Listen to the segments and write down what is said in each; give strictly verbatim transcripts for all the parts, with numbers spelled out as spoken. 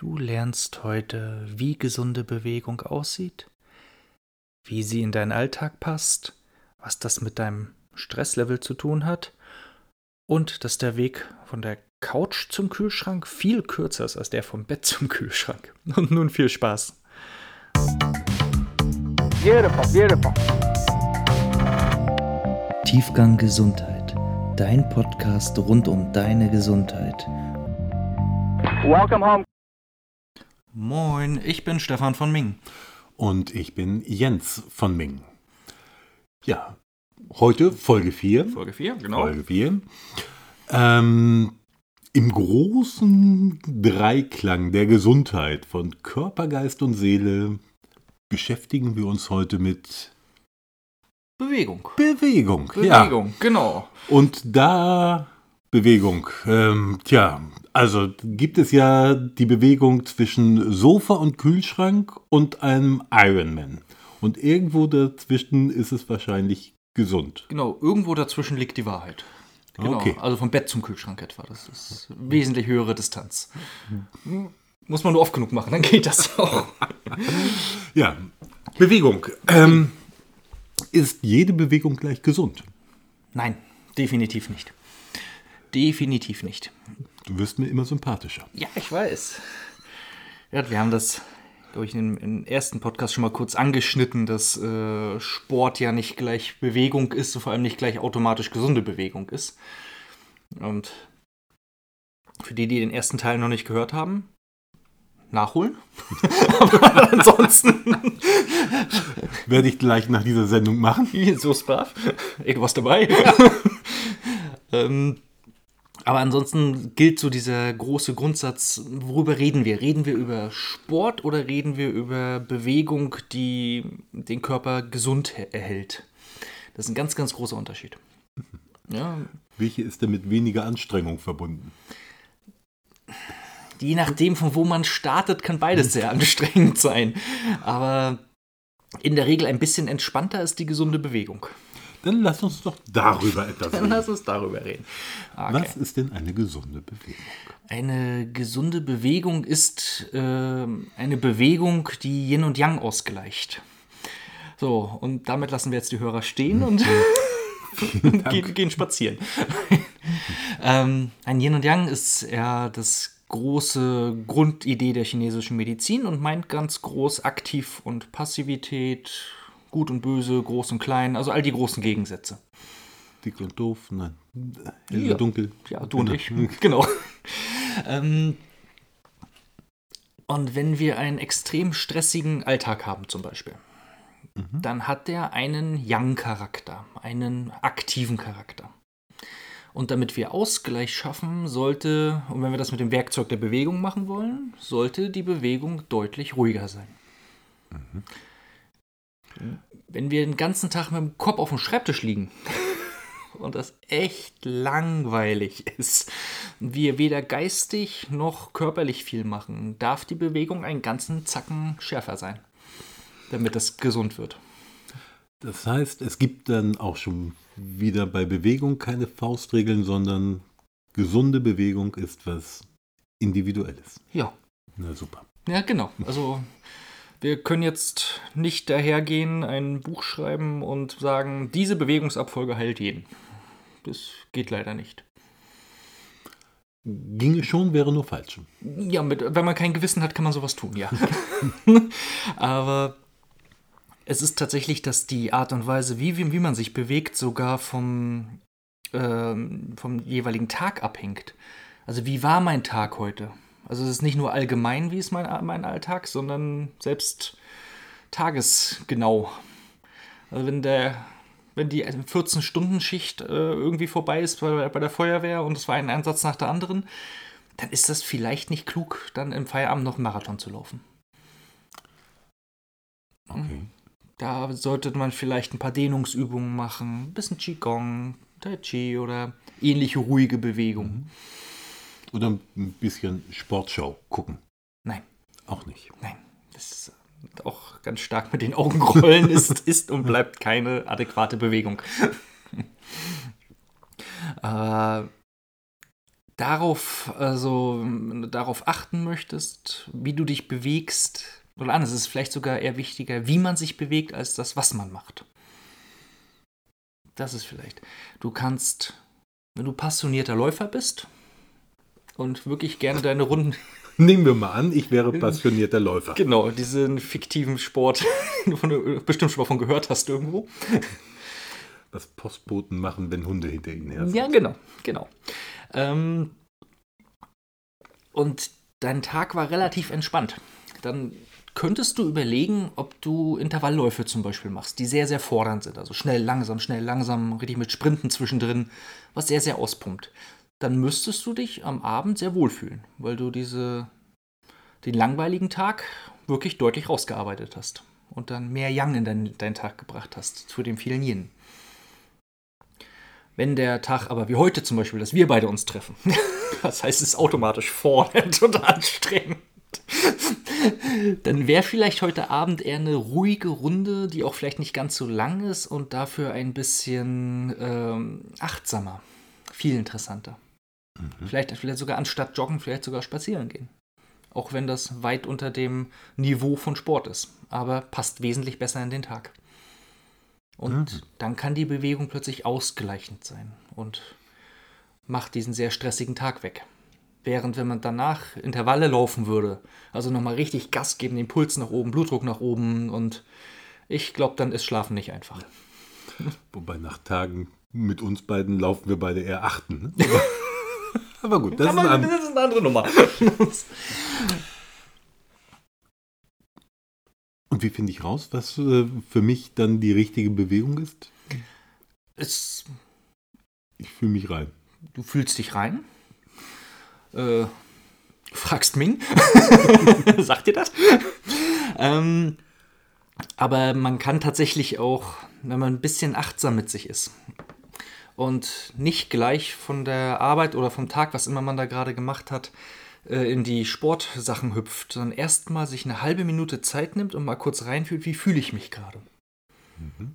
Du lernst heute, wie gesunde Bewegung aussieht, wie sie in deinen Alltag passt, was das mit deinem Stresslevel zu tun hat und dass der Weg von der Couch zum Kühlschrank viel kürzer ist als der vom Bett zum Kühlschrank. Und nun viel Spaß. Beautiful, beautiful. Tiefgang Gesundheit, dein Podcast rund um deine Gesundheit. Welcome home. Moin, ich bin Stefan von Ming. Und ich bin Jens von Ming. Ja, heute Folge vier. Folge vier, genau. Folge vier. Ähm, im großen Dreiklang der Gesundheit von Körper, Geist und Seele beschäftigen wir uns heute mit Bewegung. Bewegung, Bewegung ja. Bewegung, genau. Und da... Bewegung. Ähm, tja, also gibt es ja die Bewegung zwischen Sofa und Kühlschrank und einem Ironman. Und irgendwo dazwischen ist es wahrscheinlich gesund. Genau, irgendwo dazwischen liegt die Wahrheit. Genau, okay. Also vom Bett zum Kühlschrank etwa. Das ist eine wesentlich höhere Distanz. Muss man nur oft genug machen, dann geht das auch. Ja, Bewegung. Ähm, ist jede Bewegung gleich gesund? Nein, definitiv nicht. Definitiv nicht. Du wirst mir immer sympathischer. Ja, ich weiß. Ja, wir haben das, glaube ich, im, im ersten Podcast schon mal kurz angeschnitten, dass äh, Sport ja nicht gleich Bewegung ist und vor allem nicht gleich automatisch gesunde Bewegung ist. Und für die, die den ersten Teil noch nicht gehört haben, nachholen. Aber ansonsten werde ich gleich nach dieser Sendung machen. So ist brav. Ey, du warst dabei. ähm... Aber ansonsten gilt so dieser große Grundsatz, worüber reden wir? Reden wir über Sport oder reden wir über Bewegung, die den Körper gesund erhält? Das ist ein ganz, ganz großer Unterschied. Ja. Welche ist denn mit weniger Anstrengung verbunden? Je nachdem, von wo man startet, kann beides sehr anstrengend sein. Aber in der Regel ein bisschen entspannter ist die gesunde Bewegung. Dann lass uns doch darüber etwas reden. Dann lass uns darüber reden. Okay. Was ist denn eine gesunde Bewegung? Eine gesunde Bewegung ist äh, eine Bewegung, die Yin und Yang ausgleicht. So, und damit lassen wir jetzt die Hörer stehen und, und gehen, gehen spazieren. ähm, ein Yin und Yang ist ja das große Grundidee der chinesischen Medizin und meint ganz groß Aktiv- und Passivität, Gut und Böse, Groß und Klein, also all die großen Gegensätze. Dick und doof, nein, hell ja. und dunkel. Ja, du und ich, genau. ähm, und wenn wir einen extrem stressigen Alltag haben zum Beispiel, mhm. dann hat der einen Yang-Charakter, einen aktiven Charakter. Und damit wir Ausgleich schaffen, sollte, und wenn wir das mit dem Werkzeug der Bewegung machen wollen, sollte die Bewegung deutlich ruhiger sein. Mhm. Wenn wir den ganzen Tag mit dem Kopf auf dem Schreibtisch liegen und das echt langweilig ist, wir weder geistig noch körperlich viel machen, darf die Bewegung einen ganzen Zacken schärfer sein, damit das gesund wird. Das heißt, es gibt dann auch schon wieder bei Bewegung keine Faustregeln, sondern gesunde Bewegung ist was Individuelles. Ja. Na super. Ja, genau. Also... Wir können jetzt nicht dahergehen, ein Buch schreiben und sagen, diese Bewegungsabfolge heilt jeden. Das geht leider nicht. Ginge schon, wäre nur falsch. Ja, mit, wenn man kein Gewissen hat, kann man sowas tun, ja. Aber es ist tatsächlich, dass die Art und Weise, wie, wie, wie man sich bewegt, sogar vom, ähm, vom jeweiligen Tag abhängt. Also wie war mein Tag heute? Also es ist nicht nur allgemein, wie ist mein, mein Alltag, sondern selbst tagesgenau. Also wenn, der, wenn die vierzehn-Stunden-Schicht äh, irgendwie vorbei ist bei, bei der Feuerwehr und es war ein Einsatz nach der anderen, dann ist das vielleicht nicht klug, dann im Feierabend noch einen Marathon zu laufen. Okay. Da sollte man vielleicht ein paar Dehnungsübungen machen, ein bisschen Qigong, Tai Qi oder ähnliche ruhige Bewegungen. Mhm. Oder ein bisschen Sportschau gucken? Nein. Auch nicht? Nein. Das ist auch ganz stark mit den Augenrollen. ist, ist und bleibt keine adäquate Bewegung. äh, darauf, also, wenn du darauf achten möchtest, wie du dich bewegst, oder anders, es ist vielleicht sogar eher wichtiger, wie man sich bewegt, als das, was man macht. Das ist vielleicht. Du kannst, wenn du passionierter Läufer bist und wirklich gerne deine Runden... Nehmen wir mal an, ich wäre passionierter Läufer. Genau, diesen fiktiven Sport, von du bestimmt schon mal von gehört hast irgendwo. Was Postboten machen, wenn Hunde hinter ihnen her sind. Ja, genau, genau. Ähm, und dein Tag war relativ entspannt. Dann könntest du überlegen, ob du Intervallläufe zum Beispiel machst, die sehr, sehr fordernd sind. Also schnell, langsam, schnell, langsam, richtig mit Sprinten zwischendrin, was sehr, sehr auspumpt. Dann müsstest du dich am Abend sehr wohlfühlen, weil du diese, den langweiligen Tag wirklich deutlich rausgearbeitet hast und dann mehr Yang in deinen, deinen Tag gebracht hast, zu dem vielen Yin. Wenn der Tag aber wie heute zum Beispiel, dass wir beide uns treffen, das heißt, es ist automatisch fordernd und anstrengend, dann wäre vielleicht heute Abend eher eine ruhige Runde, die auch vielleicht nicht ganz so lang ist und dafür ein bisschen ähm, achtsamer, viel interessanter. Mhm. Vielleicht, vielleicht sogar anstatt joggen, vielleicht sogar spazieren gehen. Auch wenn das weit unter dem Niveau von Sport ist, aber passt wesentlich besser in den Tag. Und mhm. dann kann die Bewegung plötzlich ausgleichend sein und macht diesen sehr stressigen Tag weg. Während wenn man danach Intervalle laufen würde, also nochmal richtig Gas geben, den Puls nach oben, Blutdruck nach oben und ich glaube, dann ist Schlafen nicht einfach. Wobei nach Tagen mit uns beiden laufen wir beide eher achten. Ne? Aber gut, das, ist, eine das ist eine andere Nummer. Und wie finde ich raus, was für mich dann die richtige Bewegung ist? Es ich fühle mich rein. Du fühlst dich rein? Äh, fragst Ming. Sagt dir das? ähm, aber man kann tatsächlich auch, wenn man ein bisschen achtsam mit sich ist und nicht gleich von der Arbeit oder vom Tag, was immer man da gerade gemacht hat, äh, in die Sportsachen hüpft, sondern erstmal sich eine halbe Minute Zeit nimmt und mal kurz reinfühlt, wie fühle ich mich gerade? Mhm.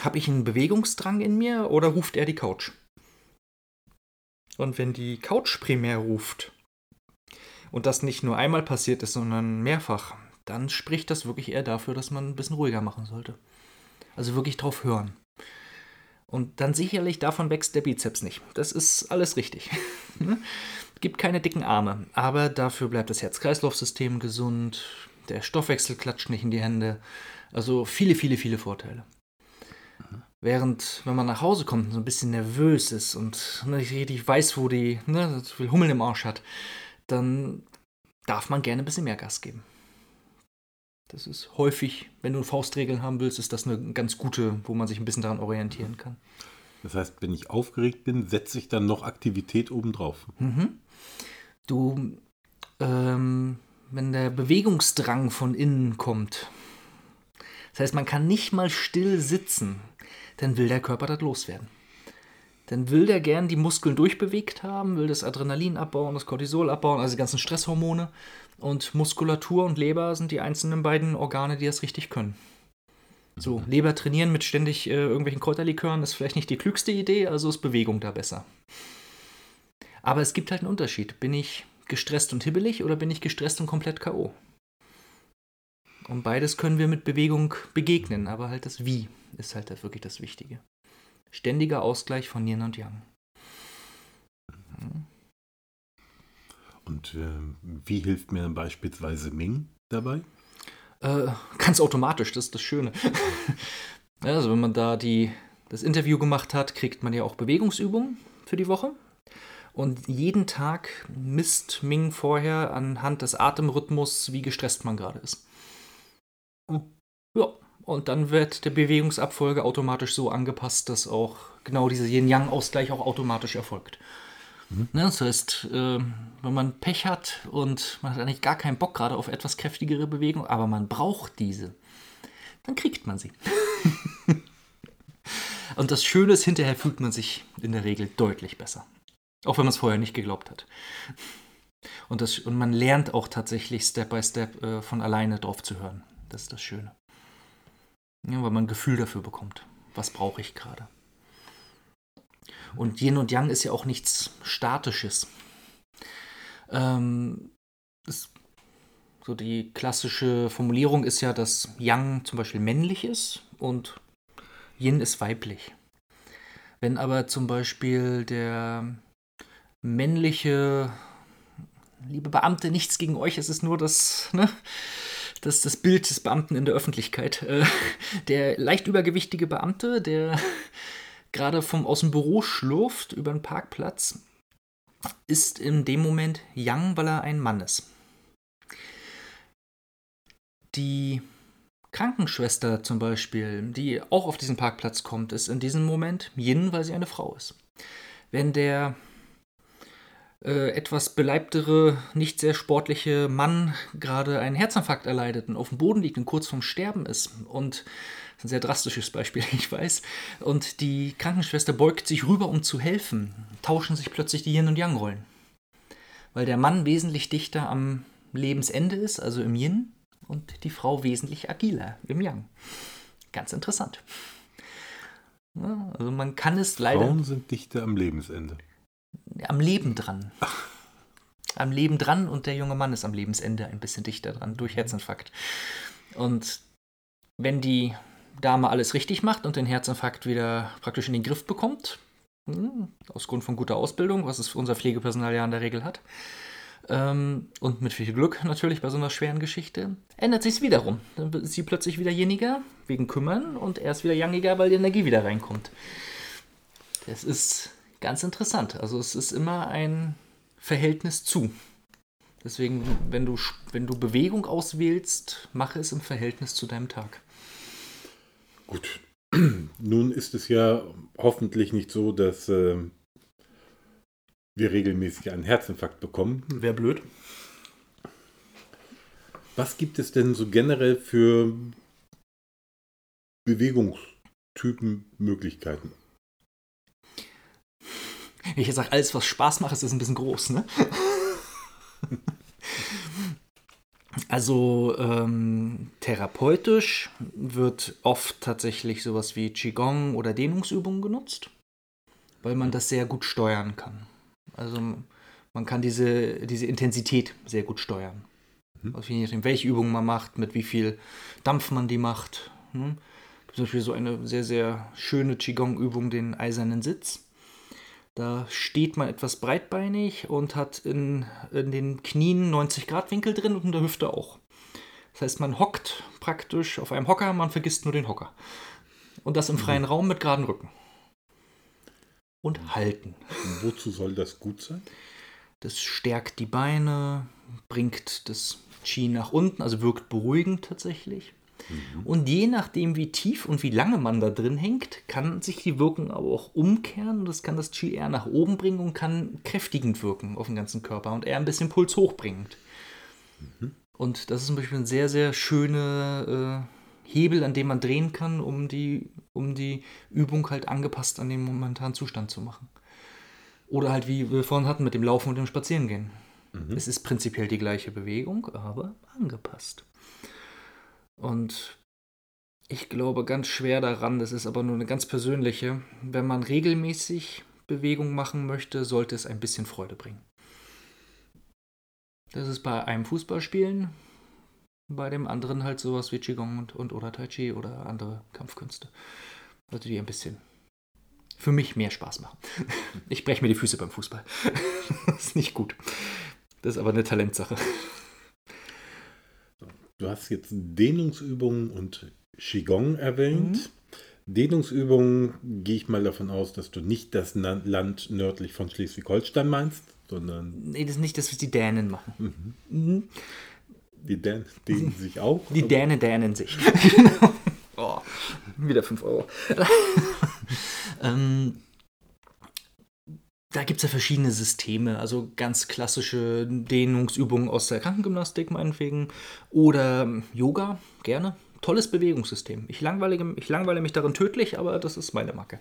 Habe ich einen Bewegungsdrang in mir oder ruft er die Couch? Und wenn die Couch primär ruft und das nicht nur einmal passiert ist, sondern mehrfach, dann spricht das wirklich eher dafür, dass man ein bisschen ruhiger machen sollte. Also wirklich drauf hören. Und dann sicherlich, davon wächst der Bizeps nicht. Das ist alles richtig. Gibt keine dicken Arme, aber dafür bleibt das Herz-Kreislauf-System gesund, der Stoffwechsel klatscht nicht in die Hände. Also viele, viele, viele Vorteile. Während, wenn man nach Hause kommt, so ein bisschen nervös ist und nicht richtig weiß, wo die, ne, so viel Hummeln im Arsch hat, dann darf man gerne ein bisschen mehr Gas geben. Das ist häufig, wenn du Faustregeln haben willst, ist das eine ganz gute, wo man sich ein bisschen daran orientieren kann. Das heißt, wenn ich aufgeregt bin, setze ich dann noch Aktivität obendrauf. Mhm. Du, ähm, wenn der Bewegungsdrang von innen kommt, das heißt, man kann nicht mal still sitzen, dann will der Körper das loswerden. Dann will der gern die Muskeln durchbewegt haben, will das Adrenalin abbauen, das Cortisol abbauen, also die ganzen Stresshormone. Und Muskulatur und Leber sind die einzelnen beiden Organe, die das richtig können. So, Leber trainieren mit ständig äh, irgendwelchen Kräuterlikören ist vielleicht nicht die klügste Idee, also ist Bewegung da besser. Aber es gibt halt einen Unterschied. Bin ich gestresst und hibbelig oder bin ich gestresst und komplett K O? Und beides können wir mit Bewegung begegnen, aber halt das Wie ist halt das wirklich das Wichtige. Ständiger Ausgleich von Yin und Yang. Und äh, wie hilft mir dann beispielsweise Ming dabei? Äh, ganz automatisch, das ist das Schöne. Also wenn man da die, das Interview gemacht hat, kriegt man ja auch Bewegungsübungen für die Woche. Und jeden Tag misst Ming vorher anhand des Atemrhythmus, wie gestresst man gerade ist. Ja, und dann wird der Bewegungsabfolge automatisch so angepasst, dass auch genau dieser Yin-Yang-Ausgleich auch automatisch erfolgt. Mhm. Ne, das heißt, äh, wenn man Pech hat und man hat eigentlich gar keinen Bock gerade auf etwas kräftigere Bewegung, aber man braucht diese, dann kriegt man sie. Und das Schöne ist, hinterher fühlt man sich in der Regel deutlich besser. Auch wenn man es vorher nicht geglaubt hat. Und, das, und man lernt auch tatsächlich Step by Step äh, von alleine drauf zu hören. Das ist das Schöne. Ja, weil man ein Gefühl dafür bekommt. Was brauche ich gerade? Und Yin und Yang ist ja auch nichts Statisches. ähm, ist, so die klassische Formulierung ist ja, dass Yang zum Beispiel männlich ist und Yin ist weiblich. Wenn aber zum Beispiel der männliche, liebe Beamte, nichts gegen euch, es ist nur das, ne, das, das Bild des Beamten in der Öffentlichkeit, äh, der leicht übergewichtige Beamte, der gerade vom, aus dem Büro schlurft über den Parkplatz, ist in dem Moment Yang, weil er ein Mann ist. Die Krankenschwester zum Beispiel, die auch auf diesen Parkplatz kommt, ist in diesem Moment Yin, weil sie eine Frau ist. Wenn der äh, etwas beleibtere, nicht sehr sportliche Mann gerade einen Herzinfarkt erleidet und auf dem Boden liegt und kurz vorm Sterben ist und ein sehr drastisches Beispiel, ich weiß. Und die Krankenschwester beugt sich rüber, um zu helfen. Tauschen sich plötzlich die Yin- und Yang-Rollen. Weil der Mann wesentlich dichter am Lebensende ist, also im Yin, und die Frau wesentlich agiler im Yang. Ganz interessant. Ja, also man kann es leider... Frauen sind dichter am Lebensende. Am Leben dran. Ach. Am Leben dran und der junge Mann ist am Lebensende ein bisschen dichter dran, durch Herzinfarkt. Und wenn die Dame alles richtig macht und den Herzinfarkt wieder praktisch in den Griff bekommt, aus Grund von guter Ausbildung, was es unser Pflegepersonal ja in der Regel hat, und mit viel Glück natürlich bei so einer schweren Geschichte, ändert sich es wiederum. Dann ist sie plötzlich wieder jeniger, wegen Kümmern, und er ist wieder jangiger, weil die Energie wieder reinkommt. Das ist ganz interessant. Also es ist immer ein Verhältnis zu. Deswegen, wenn du, wenn du Bewegung auswählst, mache es im Verhältnis zu deinem Tag. Gut, nun ist es ja hoffentlich nicht so, dass äh, wir regelmäßig einen Herzinfarkt bekommen. Wäre blöd. Was gibt es denn so generell für Bewegungstypen, Möglichkeiten? Ich sage, alles, was Spaß macht, ist ein bisschen groß, ne? Also ähm, therapeutisch wird oft tatsächlich sowas wie Qigong oder Dehnungsübungen genutzt, weil man das sehr gut steuern kann. Also man kann diese, diese Intensität sehr gut steuern. Mhm. Also je nachdem, welche Übungen man macht, mit wie viel Dampf man die macht. Hm? Es gibt zum Beispiel so eine sehr, sehr schöne Qigong-Übung, den eisernen Sitz. Da steht man etwas breitbeinig und hat in, in den Knien neunzig Grad Winkel drin und in der Hüfte auch. Das heißt, man hockt praktisch auf einem Hocker, man vergisst nur den Hocker. Und das im freien mhm. Raum mit geradem Rücken. Und halten. Und wozu soll das gut sein? Das stärkt die Beine, bringt das Qi nach unten, also wirkt beruhigend tatsächlich. Mhm. Und je nachdem, wie tief und wie lange man da drin hängt, kann sich die Wirkung aber auch umkehren. Das kann das Qi eher nach oben bringen und kann kräftigend wirken auf den ganzen Körper und eher ein bisschen Puls hochbringend. Mhm. Und das ist zum Beispiel ein sehr, sehr schöner äh, Hebel, an dem man drehen kann, um die, um die Übung halt angepasst an den momentanen Zustand zu machen. Oder halt, wie wir vorhin hatten, mit dem Laufen und dem Spazierengehen. Mhm. Es ist prinzipiell die gleiche Bewegung, aber angepasst. Und ich glaube ganz schwer daran, das ist aber nur eine ganz persönliche, wenn man regelmäßig Bewegung machen möchte, sollte es ein bisschen Freude bringen. Das ist bei einem Fußballspielen, bei dem anderen halt sowas wie Qigong und, und oder Tai Qi oder andere Kampfkünste. Also die ein bisschen für mich mehr Spaß machen. Ich breche mir die Füße beim Fußball. Das ist nicht gut. Das ist aber eine Talentsache. Du hast jetzt Dehnungsübungen und Qigong erwähnt. Mhm. Dehnungsübungen gehe ich mal davon aus, dass du nicht das Land nördlich von Schleswig-Holstein meinst, sondern... Nee, das ist nicht, dass wir die Dänen machen. Mhm. Mhm. Die Dänen dehnen sich auch? Die aber... Dänen dänen sich. Oh, wieder fünf Euro. ähm... Da gibt es ja verschiedene Systeme, also ganz klassische Dehnungsübungen aus der Krankengymnastik meinetwegen oder Yoga, gerne. Tolles Bewegungssystem. Ich langweile, ich langweile mich darin tödlich, aber das ist meine Macke.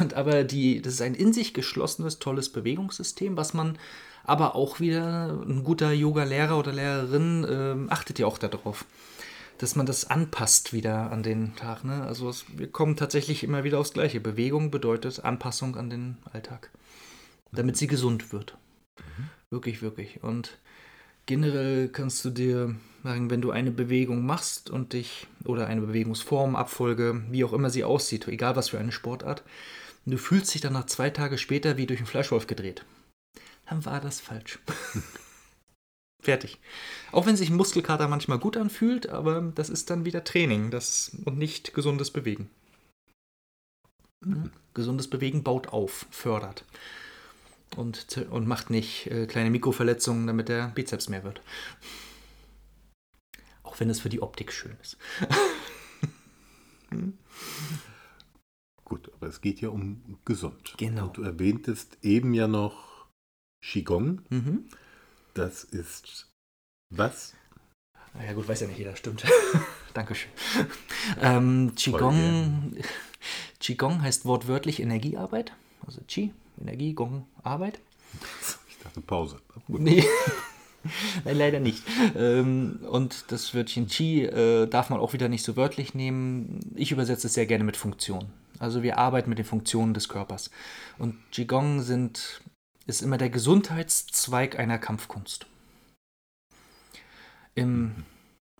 Und aber die, das ist ein in sich geschlossenes, tolles Bewegungssystem, was man aber auch wieder, ein guter Yoga-Lehrer oder Lehrerin ähm, achtet ja auch darauf, dass man das anpasst wieder an den Tag. Ne? Also es, wir kommen tatsächlich immer wieder aufs Gleiche. Bewegung bedeutet Anpassung an den Alltag, damit sie gesund wird. Mhm. Wirklich, wirklich. Und generell kannst du dir sagen, wenn du eine Bewegung machst und dich, oder eine Bewegungsform, Abfolge, wie auch immer sie aussieht, egal was für eine Sportart, du fühlst dich danach zwei Tage später wie durch einen Fleischwolf gedreht. Dann war das falsch. Fertig. Auch wenn sich ein Muskelkater manchmal gut anfühlt, aber das ist dann wieder Training, das, und nicht gesundes Bewegen. Mhm. Gesundes Bewegen baut auf, fördert. Und, und macht nicht äh, kleine Mikroverletzungen, damit der Bizeps mehr wird. Auch wenn es für die Optik schön ist. Gut, aber es geht ja um gesund. Genau. Und du erwähntest eben ja noch Qigong. Mhm. Das ist was? Na ja gut, weiß ja nicht jeder, stimmt. Dankeschön. Ähm, Qigong, Qigong heißt wortwörtlich Energiearbeit. Also Qi. Energie, Gong, Arbeit. Ich dachte Pause. Gut. Nee, nein, leider nicht. Und das Wörtchen Qi darf man auch wieder nicht so wörtlich nehmen. Ich übersetze es sehr gerne mit Funktion. Also wir arbeiten mit den Funktionen des Körpers. Und Qigong sind, ist immer der Gesundheitszweig einer Kampfkunst. Im,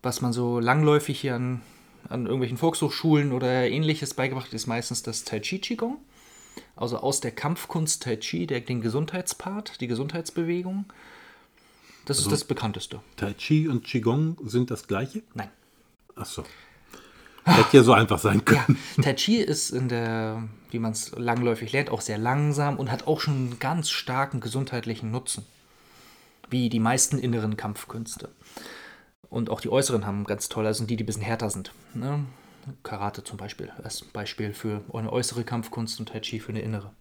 was man so langläufig hier an, an irgendwelchen Volkshochschulen oder Ähnliches beigebracht, ist meistens das Tai Qi Qigong. Also aus der Kampfkunst Tai Qi, der, den Gesundheitspart, die Gesundheitsbewegung. Das also ist das Bekannteste. Tai Qi und Qigong sind das Gleiche? Nein. Ach so. Hätte ja so einfach sein können. Ja, Tai Qi ist in der, wie man es langläufig lernt, auch sehr langsam und hat auch schon einen ganz starken gesundheitlichen Nutzen. Wie die meisten inneren Kampfkünste. Und auch die äußeren haben ganz toll, also die, die ein bisschen härter sind. Ne? Karate zum Beispiel, als Beispiel für eine äußere Kampfkunst und Tai Qi für eine innere.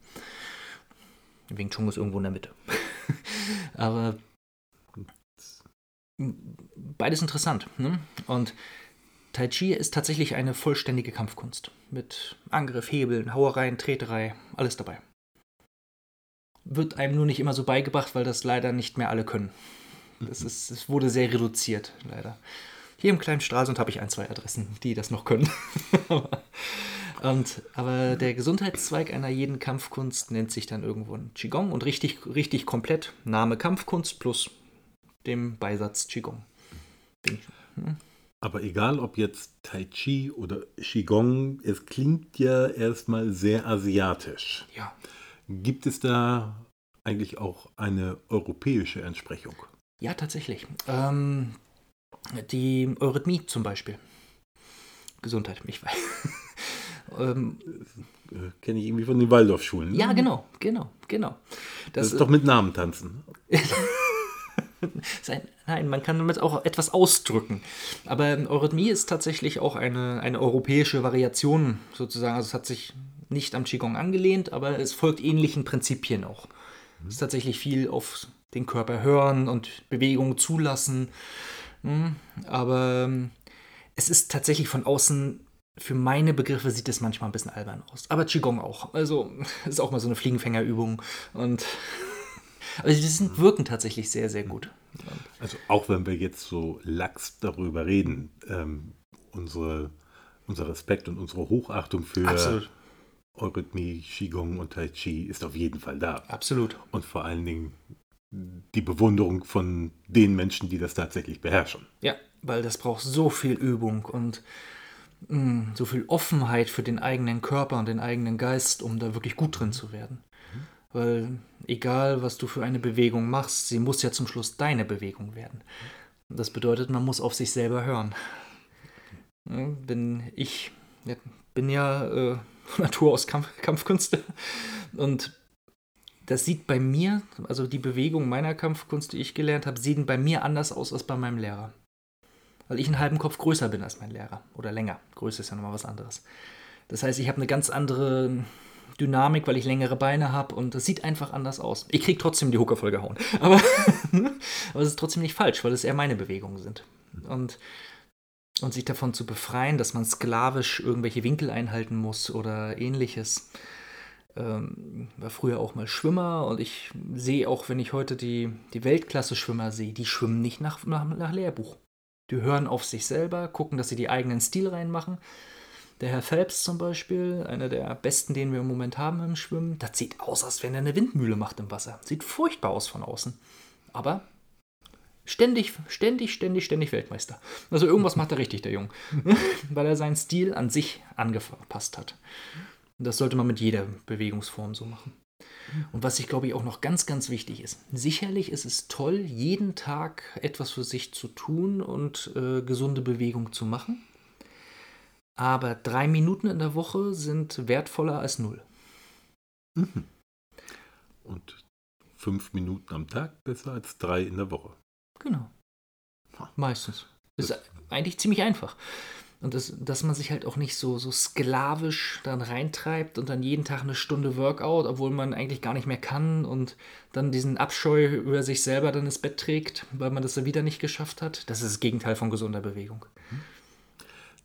Wing Chung ist irgendwo in der Mitte. Aber beides interessant. Ne? Und Tai Qi ist tatsächlich eine vollständige Kampfkunst. Mit Angriff, Hebeln, Hauereien, Treterei, alles dabei. Wird einem nur nicht immer so beigebracht, weil das leider nicht mehr alle können. Das ist, es wurde sehr reduziert, leider. Hier im kleinen Stralsund habe ich ein, zwei Adressen, die das noch können. und, aber der Gesundheitszweig einer jeden Kampfkunst nennt sich dann irgendwo ein Qigong und richtig, richtig komplett Name Kampfkunst plus dem Beisatz Qigong. Aber egal, ob jetzt Tai Qi oder Qigong, es klingt ja erstmal sehr asiatisch. Ja. Gibt es da eigentlich auch eine europäische Entsprechung? Ja, tatsächlich. Ähm... Die Eurythmie zum Beispiel. Gesundheit, ich weiß. ähm, Kenne ich irgendwie von den Waldorfschulen. Ne? Ja, genau, genau, genau. Das, das ist doch mit Namen tanzen. Nein, man kann damit auch etwas ausdrücken. Aber Eurythmie ist tatsächlich auch eine, eine europäische Variation sozusagen. Also es hat sich nicht am Qigong angelehnt, aber es folgt ähnlichen Prinzipien auch. Mhm. Es ist tatsächlich viel auf den Körper hören und Bewegungen zulassen. Aber es ist tatsächlich von außen, für meine Begriffe sieht es manchmal ein bisschen albern aus. Aber Qigong auch. Also ist auch mal so eine Fliegenfängerübung. Und also die sind, wirken tatsächlich sehr, sehr gut. Also auch wenn wir jetzt so lax darüber reden, ähm, unsere, unser Respekt und unsere Hochachtung für Absolut. Eurythmie, Qigong und Tai Qi ist auf jeden Fall da. Absolut. Und vor allen Dingen die Bewunderung von den Menschen, die das tatsächlich beherrschen. Ja, weil das braucht so viel Übung und mh, so viel Offenheit für den eigenen Körper und den eigenen Geist, um da wirklich gut drin zu werden. Mhm. Weil egal, was du für eine Bewegung machst, sie muss ja zum Schluss deine Bewegung werden. Und das bedeutet, man muss auf sich selber hören. Bin ich bin ja äh, von Natur aus Kampf, Kampfkünstler und das sieht bei mir, also die Bewegung meiner Kampfkunst, die ich gelernt habe, sehen bei mir anders aus als bei meinem Lehrer. Weil ich einen halben Kopf größer bin als mein Lehrer. Oder länger. Größe ist ja nochmal was anderes. Das heißt, ich habe eine ganz andere Dynamik, weil ich längere Beine habe und das sieht einfach anders aus. Ich kriege trotzdem die Hooker vollgehauen. Aber aber es ist trotzdem nicht falsch, weil es eher meine Bewegungen sind. Und, und sich davon zu befreien, dass man sklavisch irgendwelche Winkel einhalten muss oder Ähnliches. Ähm, war früher auch mal Schwimmer und ich sehe auch, wenn ich heute die, die Weltklasse-Schwimmer sehe, die schwimmen nicht nach, nach, nach Lehrbuch. Die hören auf sich selber, gucken, dass sie die eigenen Stil reinmachen. Der Herr Phelps zum Beispiel, einer der besten, den wir im Moment haben im Schwimmen, das sieht aus, als wenn er eine Windmühle macht im Wasser. Sieht furchtbar aus von außen. aber ständig, ständig, ständig, ständig Weltmeister. Also irgendwas macht er richtig, der Junge, weil er seinen Stil an sich angepasst hat. Und das sollte man mit jeder Bewegungsform so machen. Und was ich glaube ich auch noch ganz, ganz wichtig ist, sicherlich ist es toll, jeden Tag etwas für sich zu tun und äh, gesunde Bewegung zu machen, aber drei Minuten in der Woche sind wertvoller als null. Mhm. Und fünf Minuten am Tag besser als drei in der Woche. Genau. Meistens. Das ist eigentlich ziemlich einfach. Und das, dass man sich halt auch nicht so, so sklavisch dann reintreibt und dann jeden Tag eine Stunde Workout, obwohl man eigentlich gar nicht mehr kann und dann diesen Abscheu über sich selber dann ins Bett trägt, weil man das dann wieder nicht geschafft hat. Das ist das Gegenteil von gesunder Bewegung.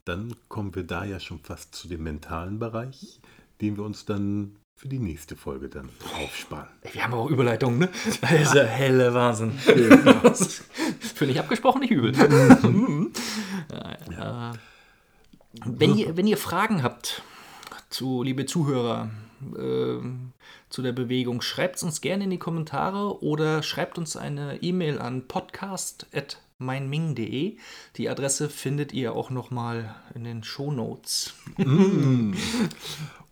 Dann kommen wir da ja schon fast zu dem mentalen Bereich, den wir uns dann für die nächste Folge dann aufsparen. Wir haben auch Überleitungen, ne? Also helle Wahnsinn. Für nicht abgesprochen, nicht übel. Ja. Wenn ihr, wenn ihr Fragen habt, zu, liebe Zuhörer, äh, zu der Bewegung, schreibt es uns gerne in die Kommentare oder schreibt uns eine E-Mail an podcast at meinming punkt de. Die Adresse findet ihr auch nochmal in den Shownotes. Mm.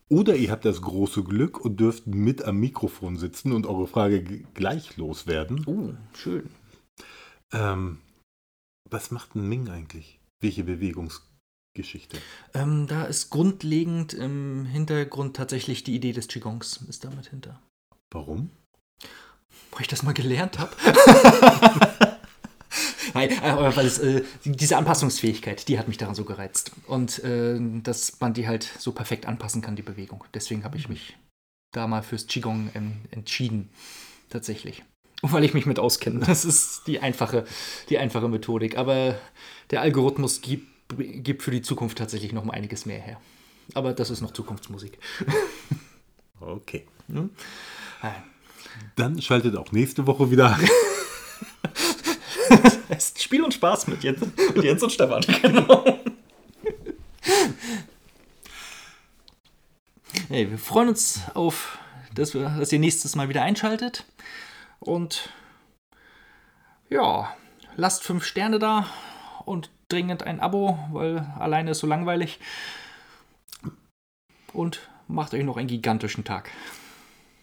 Oder ihr habt das große Glück und dürft mit am Mikrofon sitzen und eure Frage g- gleich loswerden. Oh, schön. Ähm, was macht ein Ming eigentlich? Welche Bewegungs- Geschichte. Ähm, da ist grundlegend im Hintergrund tatsächlich die Idee des Qigongs ist damit hinter. Warum? Weil ich das mal gelernt habe. Nein, aber weil es, äh, diese Anpassungsfähigkeit, die hat mich daran so gereizt. Und äh, dass man die halt so perfekt anpassen kann, die Bewegung. Deswegen habe ich mich da mal fürs Qigong ähm, entschieden. Tatsächlich. Weil ich mich mit auskenne. Das ist die einfache, die einfache Methodik. Aber der Algorithmus gibt gibt für die Zukunft tatsächlich noch mal einiges mehr her. Aber das ist noch Zukunftsmusik. Okay. Dann schaltet auch nächste Woche wieder. Spiel und Spaß mit Jens, mit Jens und Stefan. Genau. Hey, wir freuen uns auf, dass, wir, dass ihr nächstes Mal wieder einschaltet. Und ja, lasst fünf Sterne da und dringend ein Abo, weil alleine ist so langweilig. Und macht euch noch einen gigantischen Tag.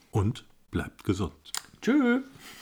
Und bleibt gesund. Tschüss.